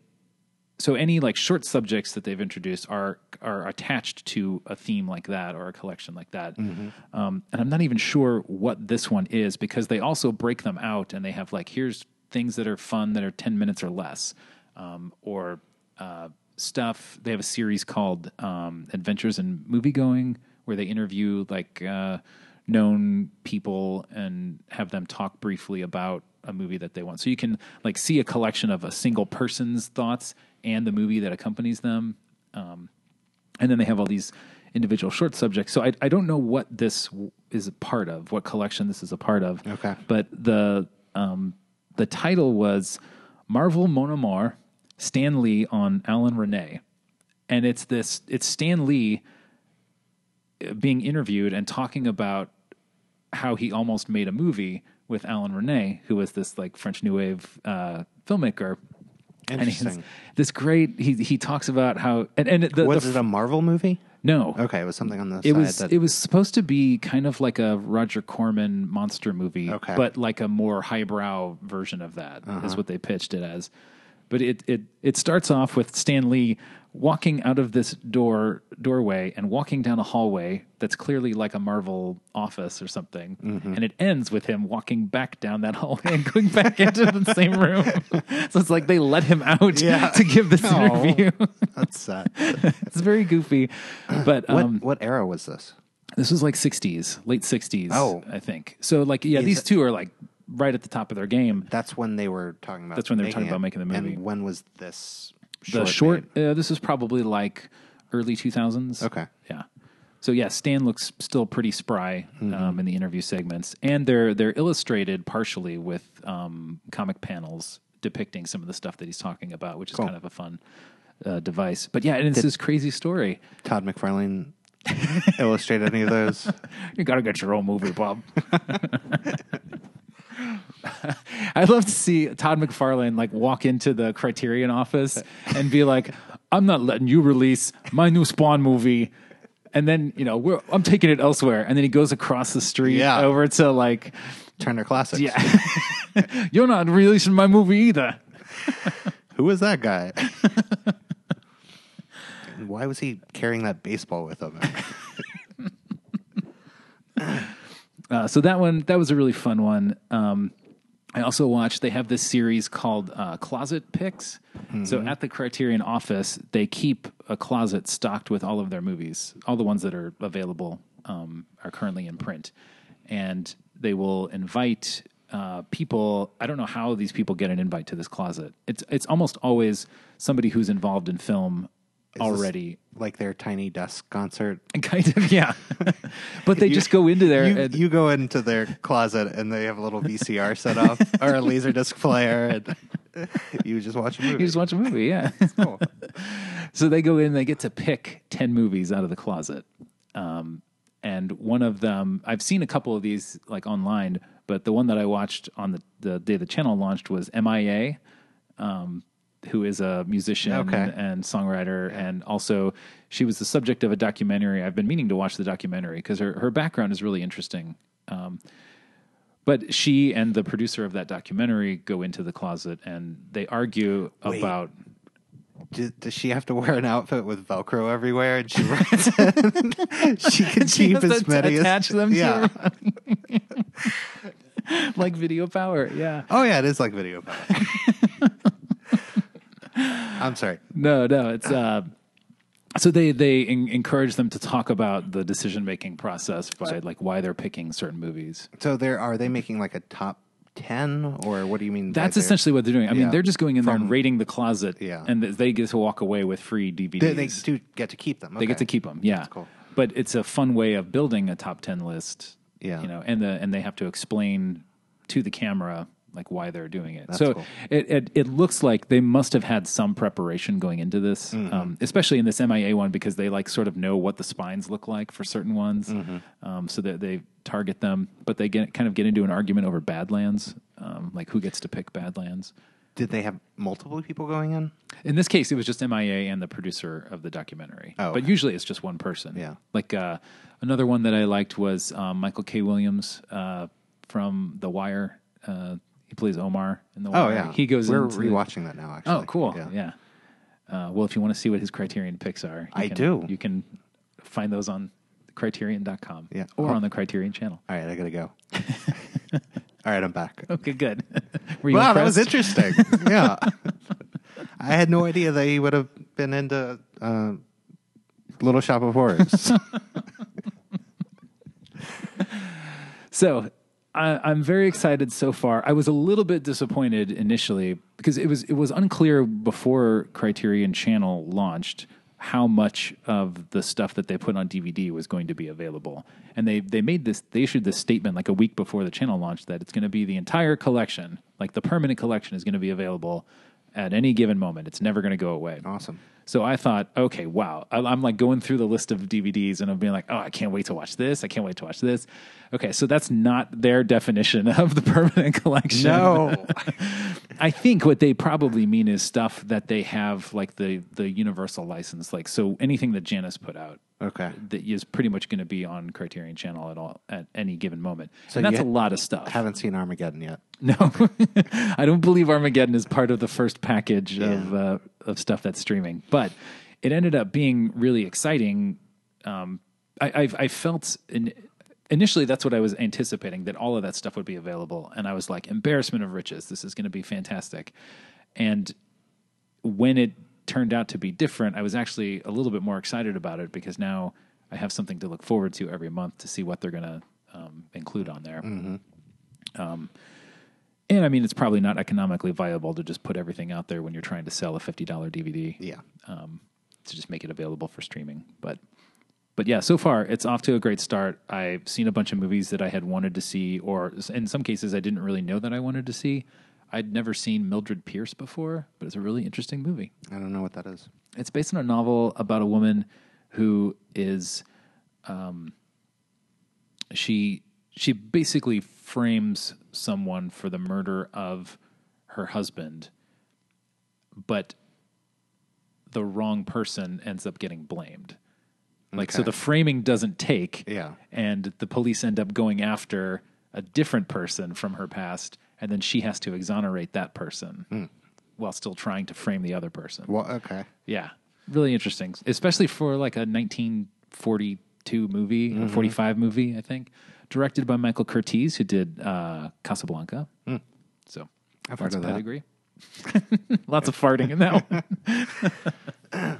so any like short subjects that they've introduced are are attached to a theme like that or a collection like that. Mm-hmm. Um, and I'm not even sure what this one is, because they also break them out and they have like, here's things that are fun that are ten minutes or less, um, or uh, stuff. They have a series called um, Adventures in Moviegoing, where they interview like uh, known people and have them talk briefly about a movie that they want. So you can like see a collection of a single person's thoughts and the movie that accompanies them. Um, and then they have all these individual short subjects. So I, I don't know what this is a part of, what collection this is a part of. Okay. But the, um, the title was Marvel Mon Amour, Stan Lee on Alain Resnais. And it's this, it's Stan Lee being interviewed and talking about how he almost made a movie with Alain Resnais, who was this like French New Wave uh, filmmaker. Interesting. And this great, he he talks about how, and, and the, was the, it a Marvel movie? No. Okay, it was something on the it side. Was, that... It was supposed to be kind of like a Roger Corman monster movie, okay. but like a more highbrow version of that uh-huh. is what they pitched it as. But it, it, it starts off with Stan Lee walking out of this door doorway and walking down a hallway that's clearly like a Marvel office or something. Mm-hmm. And it ends with him walking back down that hallway and going back into the same room. So it's like they let him out yeah. to give this oh, interview. That's sad. It's very goofy. But what, um, what era was this? This was like sixties, late sixties, oh. I think. So like, yeah, Is these it, two are like right at the top of their game. That's when they were talking about That's when they were talking it. about making the movie. And when was this? The short, short uh, this is probably like early two thousands. Okay. Yeah. So yeah, Stan looks still pretty spry mm-hmm. um, in the interview segments, and they're they're illustrated partially with um, comic panels depicting some of the stuff that he's talking about, which is cool. kind of a fun uh, device. But yeah, and it's Did this crazy story. Todd McFarlane illustrate any of those? You gotta get your own movie, Bob. I'd love to see Todd McFarlane like walk into the Criterion office and be like, I'm not letting you release my new Spawn movie. And then, you know, we're, I'm taking it elsewhere. And then he goes across the street yeah. over to like Turner Classics. Yeah. You're not releasing my movie either. Who is that guy? Why was he carrying that baseball with him? Uh, so that one, that was a really fun one. Um, I also watched, they have this series called uh, Closet Picks. Mm-hmm. So at the Criterion office, they keep a closet stocked with all of their movies. All the ones that are available um, are currently in print. And they will invite uh, people. I don't know how these people get an invite to this closet. It's it's almost always somebody who's involved in film Is already like their Tiny Desk concert kind of yeah but they you, just go into there you, and you go into their closet and they have a little V C R set up or a laser disc player and you just watch a movie you just watch a movie yeah It's cool. So they go in, they get to pick ten movies out of the closet, um and one of them, I've seen a couple of these like online, but the one that I watched on the, the day the channel launched was M I A, um who is a musician okay. and songwriter. Yeah. And also she was the subject of a documentary. I've been meaning to watch the documentary because her, her background is really interesting. Um, but she and the producer of that documentary go into the closet and they argue Wait, about... Do, does she have to wear an outfit with Velcro everywhere? And she runs in. She can she keep as many as... attach them yeah. to her. Like Video Power, yeah. Oh, yeah, it is like Video Power. I'm sorry. No, no. It's uh, so they they in, encourage them to talk about the decision making process by like why they're picking certain movies. So there are they making like a top ten or what do you mean? That's essentially what they're doing. I yeah. mean, they're just going in From, there and rating the closet. Yeah, and they get to walk away with free D V Ds. They, they do get to keep them. Okay. They get to keep them. Yeah, that's cool. But it's a fun way of building a top ten list. Yeah, you know, and the and they have to explain to the camera like why they're doing it. That's so cool. it, it it looks like they must have had some preparation going into this, mm-hmm. um, especially in this M I A one, because they like sort of know what the spines look like for certain ones, mm-hmm. um, so that they target them. But they get kind of get into an argument over Badlands, um, like who gets to pick Badlands. Did they have multiple people going in? In this case, it was just M I A and the producer of the documentary. Oh, okay. But usually it's just one person. Yeah. Like uh, another one that I liked was um, Michael K. Williams uh, from The Wire. Uh, he plays Omar in The Wire. Oh, yeah. He goes We're into rewatching the... that now, actually. Oh, cool. Yeah. yeah. Uh, well, if you want to see what his Criterion picks are. You I can, do. You can find those on criterion dot com yeah. or oh. on the Criterion channel. All right, I got to go. All right, I'm back. Okay, good. Were you wow, impressed? That was interesting. Yeah. I had no idea that he would have been into uh, Little Shop of Horrors. So I, I'm very excited so far. I was a little bit disappointed initially because it was it was unclear before Criterion Channel launched how much of the stuff that they put on D V D was going to be available. And they, they made this, they issued this statement like a week before the channel launch that it's going to be the entire collection, like the permanent collection is going to be available at any given moment. It's never going to go away. Awesome. So I thought, okay, wow. I, I'm like going through the list of D V Ds and I'm being like, oh, I can't wait to watch this. I can't wait to watch this. Okay, so that's not their definition of the permanent collection. No. I think what they probably mean is stuff that they have like the, the universal license. Like, so anything that Janus put out okay. that is pretty much going to be on Criterion Channel at all at any given moment. So and that's a lot of stuff. I haven't seen Armageddon yet. No, I don't believe Armageddon is part of the first package yeah. of uh, of stuff that's streaming. But it ended up being really exciting. Um, I, I, I felt in, initially that's what I was anticipating, that all of that stuff would be available. And I was like, embarrassment of riches. This is going to be fantastic. And when it turned out to be different, I was actually a little bit more excited about it because now I have something to look forward to every month to see what they're going to um, include on there. Mm-hmm. Um And, I mean, it's probably not economically viable to just put everything out there when you're trying to sell a fifty dollar D V D. Yeah. Um, to just make it available for streaming. But, but yeah, so far, it's off to a great start. I've seen a bunch of movies that I had wanted to see, or in some cases I didn't really know that I wanted to see. I'd never seen Mildred Pierce before, but it's a really interesting movie. I don't know what that is. It's based on a novel about a woman who is... Um, she... She basically frames someone for the murder of her husband, but the wrong person ends up getting blamed. Like, okay. So the framing doesn't take, yeah. and the police end up going after a different person from her past, and then she has to exonerate that person mm. while still trying to frame the other person. Well, okay. Yeah. Really interesting, especially for like a nineteen forty-two movie, mm-hmm. forty-five movie, I think. Directed by Michael Curtiz, who did uh, Casablanca. Mm. So, I've heard of that. Pedigree. Lots of farting in that one.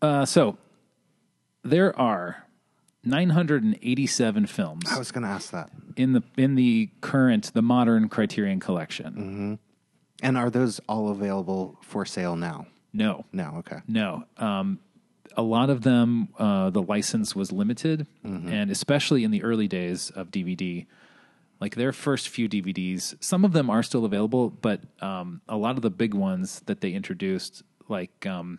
uh, so, there are nine hundred eighty-seven films. I was going to ask that. In the in the current, the modern Criterion Collection. Mm-hmm. And are those all available for sale now? No. No, okay. No. Um A lot of them, uh, the license was limited, mm-hmm. and especially in the early days of D V D, like their first few D V Ds, some of them are still available, but um, a lot of the big ones that they introduced, like um,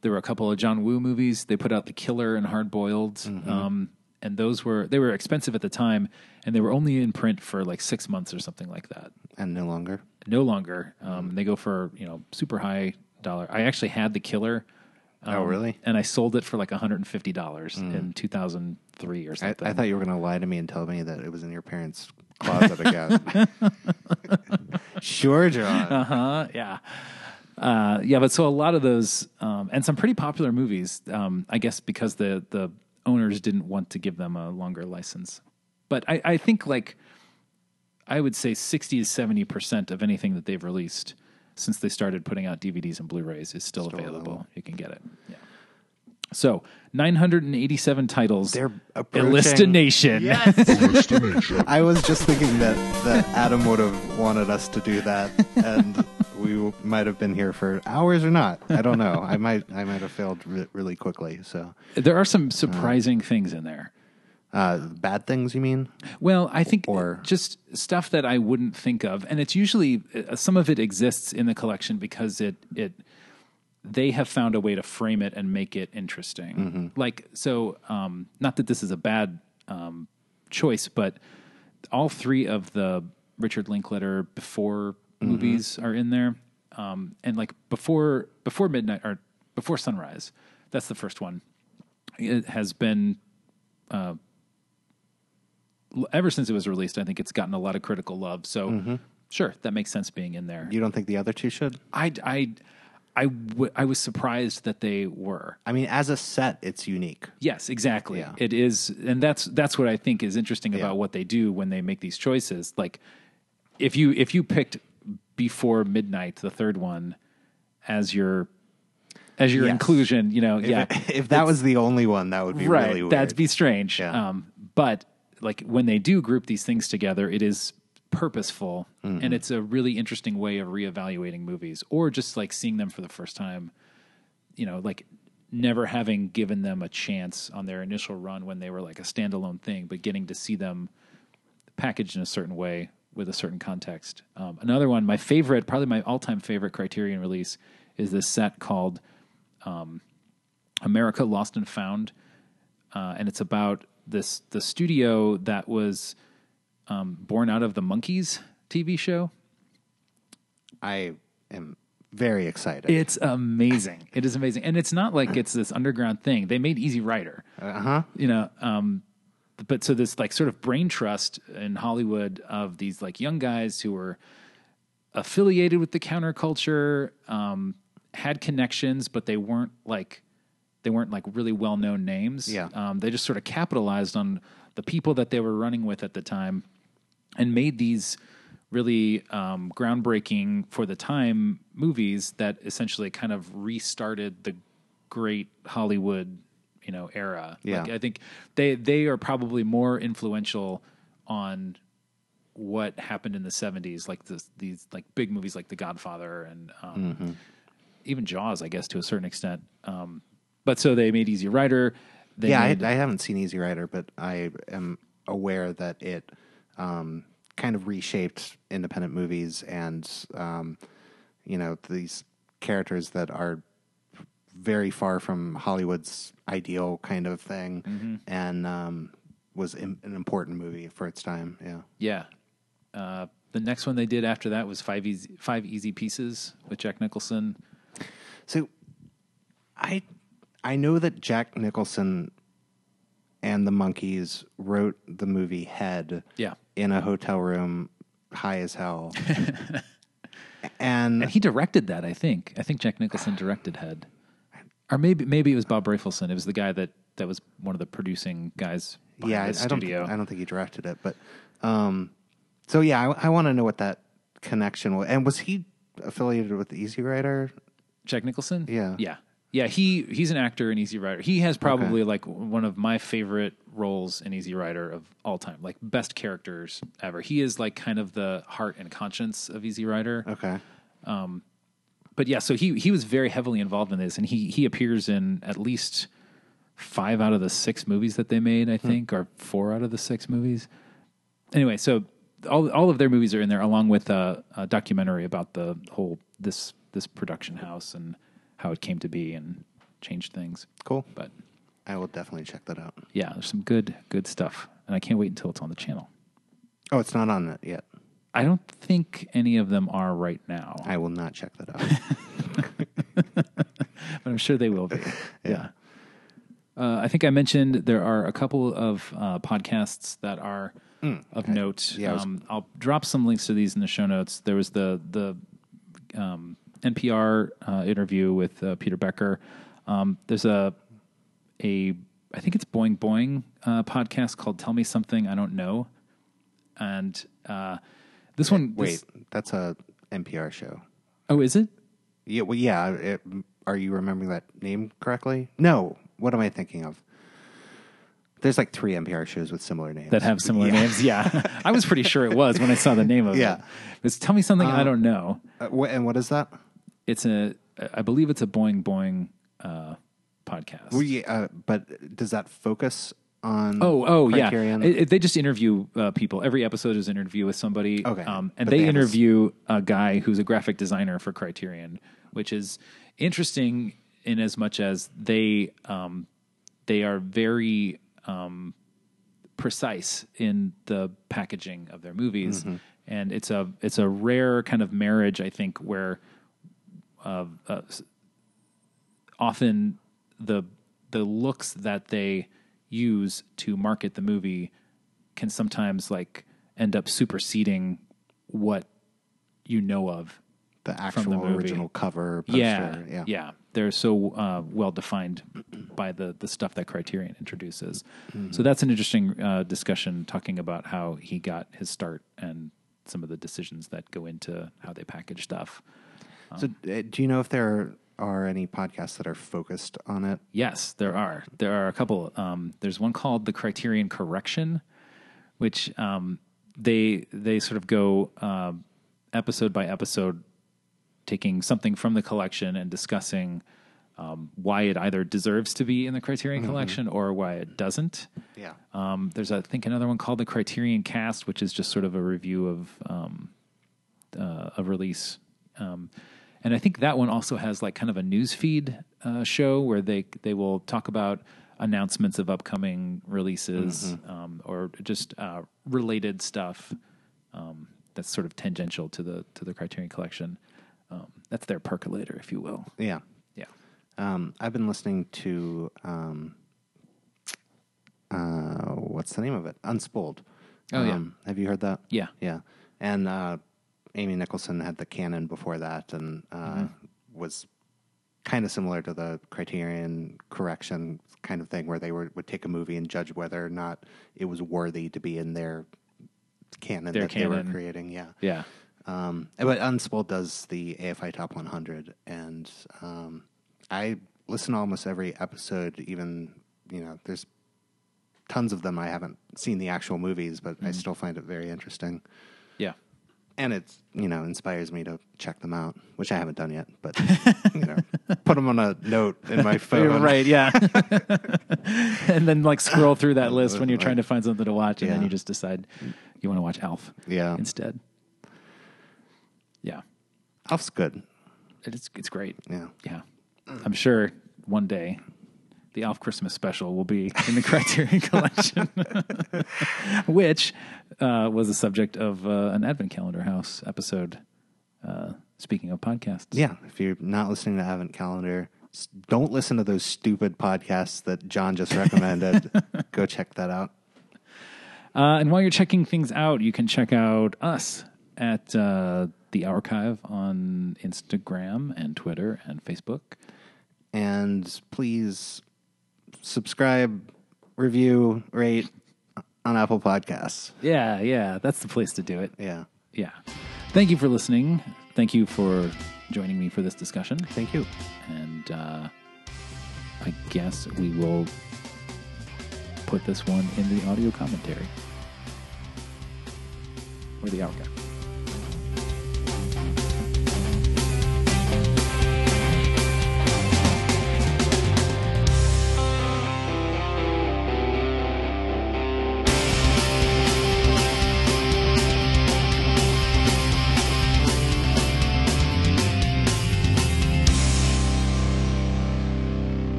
there were a couple of John Woo movies. They put out The Killer and Hard Boiled, mm-hmm. um, and those were they were expensive at the time, and they were only in print for like six months or something like that. And no longer, no longer. Um, mm-hmm. They go for you know super high dollar. I actually had The Killer. Um, oh, really? And I sold it for like one hundred fifty dollars mm. in two thousand three or something. I, I thought you were going to lie to me and tell me that it was in your parents' closet again. Sure, John. Uh-huh, yeah. Uh, yeah, but so a lot of those, um, and some pretty popular movies, um, I guess because the, the owners didn't want to give them a longer license. But I, I think like, I would say sixty to seventy percent of anything that they've released since they started putting out D V Ds and Blu-rays, is still, still available. available. You can get it. Yeah. So, nine hundred eighty-seven titles. They're approaching... Elistination. Yes! Elistination. I was just thinking that, that Adam would have wanted us to do that, and we might have been here for hours or not. I don't know. I might I might have failed re- really quickly. So there are some surprising uh, things in there. Uh, bad things, you mean? Well, I think or, just stuff that I wouldn't think of, and it's usually uh, some of it exists in the collection because it it they have found a way to frame it and make it interesting. Mm-hmm. Like so, um, not that this is a bad um, choice, but all three of the Richard Linklater Before mm-hmm. movies are in there. Um, and like before before midnight or Before Sunrise, that's the first one. It has been uh, ever since it was released. I think it's gotten a lot of critical love. So mm-hmm. sure, that makes sense being in there. You don't think the other two should? I I I, w- I was surprised that they were. I mean, as a set, it's unique. Yes, exactly. Yeah. It is, and that's that's what I think is interesting about yeah. what they do when they make these choices. Like if you if you picked Before Midnight, the third one, as your as your yes. inclusion, you know, if yeah. It, if that was the only one, that would be right, really weird. That'd be strange. Yeah. Um, but like when they do group these things together, it is purposeful, mm-hmm. and it's a really interesting way of reevaluating movies, or just like seeing them for the first time. You know, like never having given them a chance on their initial run when they were like a standalone thing, but getting to see them packaged in a certain way with a certain context. Um, another one, my favorite, probably my all-time favorite Criterion release is this set called um, America Lost and Found. Uh, and it's about this, the studio that was um, born out of the Monkees T V show. I am very excited. It's amazing. It is amazing. And it's not like it's this underground thing. They made Easy Rider, uh-huh. you know, um, but so this like sort of brain trust in Hollywood of these like young guys who were affiliated with the counterculture, um, had connections, but they weren't like, they weren't like really well-known names. Yeah. Um, they just sort of capitalized on the people that they were running with at the time and made these really um, groundbreaking for the time movies that essentially kind of restarted the great Hollywood, you know, era. Yeah. Like, I think they, they are probably more influential on what happened in the seventies, like this, these like big movies like The Godfather and um, mm-hmm. even Jaws, I guess, to a certain extent. Um, but so they made Easy Rider. They yeah, made, I, I haven't seen Easy Rider, but I am aware that it um, kind of reshaped independent movies and, um, you know, these characters that are very far from Hollywood's ideal kind of thing, mm-hmm. and um, was in, an important movie for its time. Yeah. Yeah. Uh, the next one they did after that was Five Easy, Five Easy Pieces with Jack Nicholson. So I I know that Jack Nicholson and the Monkees wrote the movie Head yeah. in a hotel room high as hell. and, and he directed that, I think. I think Jack Nicholson directed Head. Or maybe maybe it was Bob Rafelson. It was the guy that, that was one of the producing guys behind yeah, the I, studio. Yeah, I, I don't think he directed it. But um, so, yeah, I, I want to know what that connection was. And was he affiliated with Easy Rider? Jack Nicholson? Yeah. Yeah. Yeah, he, he's an actor in Easy Rider. He has probably okay. like one of my favorite roles in Easy Rider of all time, like best characters ever. He is like kind of the heart and conscience of Easy Rider. Okay. Um, But yeah, so he he was very heavily involved in this, and he he appears in at least five out of the six movies that they made, I think, hmm. or four out of the six movies. Anyway, so all all of their movies are in there, along with a, a documentary about the whole this this production house and how it came to be and changed things. Cool, but I will definitely check that out. Yeah, there's some good good stuff, and I can't wait until it's on the channel. Oh, it's not on it yet. I don't think any of them are right now. I will not check that out. But I'm sure they will be. Yeah. yeah. Uh, I think I mentioned there are a couple of uh, podcasts that are mm, of I, note. Yeah, um, was... I'll drop some links to these in the show notes. There was the the um, N P R uh, interview with uh, Peter Becker. Um, there's a, a, I think it's Boing Boing uh, podcast called Tell Me Something I Don't Know. And... Uh, This one, wait, this, that's a N P R show. Oh, is it? Yeah, well, yeah. It, are you remembering that name correctly? No. What am I thinking of? There's like three N P R shows with similar names that have similar yeah. names. Yeah, I was pretty sure it was when I saw the name of yeah. it. It's Tell Me Something um, I Don't Know. Uh, wh- and what is that? It's a, I believe it's a Boing Boing uh, podcast. Well, yeah, uh, but does that focus? On oh, oh, Criterion. Yeah. It, it, they just interview uh, people. Every episode is an interview with somebody. Okay. Um, and they, they interview a... a guy who's a graphic designer for Criterion, which is interesting in as much as they um, they are very um, precise in the packaging of their movies. Mm-hmm. And it's a it's a rare kind of marriage, I think, where uh, uh, often the the looks that they use to market the movie can sometimes like end up superseding what you know of the actual from the movie. Original cover poster. Yeah, yeah, yeah. They're so uh, well defined by the the stuff that Criterion introduces. Mm-hmm. So that's an interesting uh, discussion, talking about how he got his start and some of the decisions that go into how they package stuff. Um, so do you know if there are any podcasts that are focused on it? Yes, there are. There are a couple. Um, there's one called The Criterion Correction, which um, they they sort of go uh, episode by episode, taking something from the collection and discussing um, why it either deserves to be in the Criterion mm-hmm. Collection or why it doesn't. Yeah. Um, there's, I think, another one called The Criterion Cast, which is just sort of a review of um, uh, a release. Um, and I think that one also has like kind of a newsfeed uh, show where they they will talk about announcements of upcoming releases mm-hmm. um, or just uh, related stuff um, that's sort of tangential to the to the Criterion Collection. Um, that's their percolator, if you will. Yeah. Yeah. Um, I've been listening to, um, uh, what's the name of it? Unspooled. Oh, um, yeah. Have you heard that? Yeah. Yeah. And uh, Amy Nicholson had The Canon before that and uh, mm-hmm. was kind of similar to the Criterion Correction kind of thing where they were, would take a movie and judge whether or not it was worthy to be in their canon their that canon. They were creating. Yeah. Yeah. Um, but Unspooled does the A F I Top one hundred, and um, I listen to almost every episode, even, you know, there's tons of them. I haven't seen the actual movies, but mm-hmm. I still find it very interesting. Yeah. And it's, you know, inspires me to check them out, which I haven't done yet, but, you know, put them on a note in my phone. Right, yeah. And then, like, scroll through that list when you're trying to find something to watch, and yeah. then you just decide you want to watch Alf yeah. instead. Yeah. Alf's good. It's it's great. Yeah. Yeah. I'm sure one day the Alf Christmas special will be in the Criterion Collection, which uh, was the subject of uh, an Advent Calendar House episode, uh, speaking of podcasts. Yeah. If you're not listening to Advent Calendar, don't listen to those stupid podcasts that John just recommended. Go check that out. Uh, and while you're checking things out, you can check out us at... Uh, The Hourchive on Instagram and Twitter and Facebook. And please subscribe, review, rate on Apple Podcasts. Yeah, yeah. That's the place to do it. Yeah. Yeah. Thank you for listening. Thank you for joining me for this discussion. Thank you. And uh, I guess we will put this one in the audio commentary. Or the Hourchive.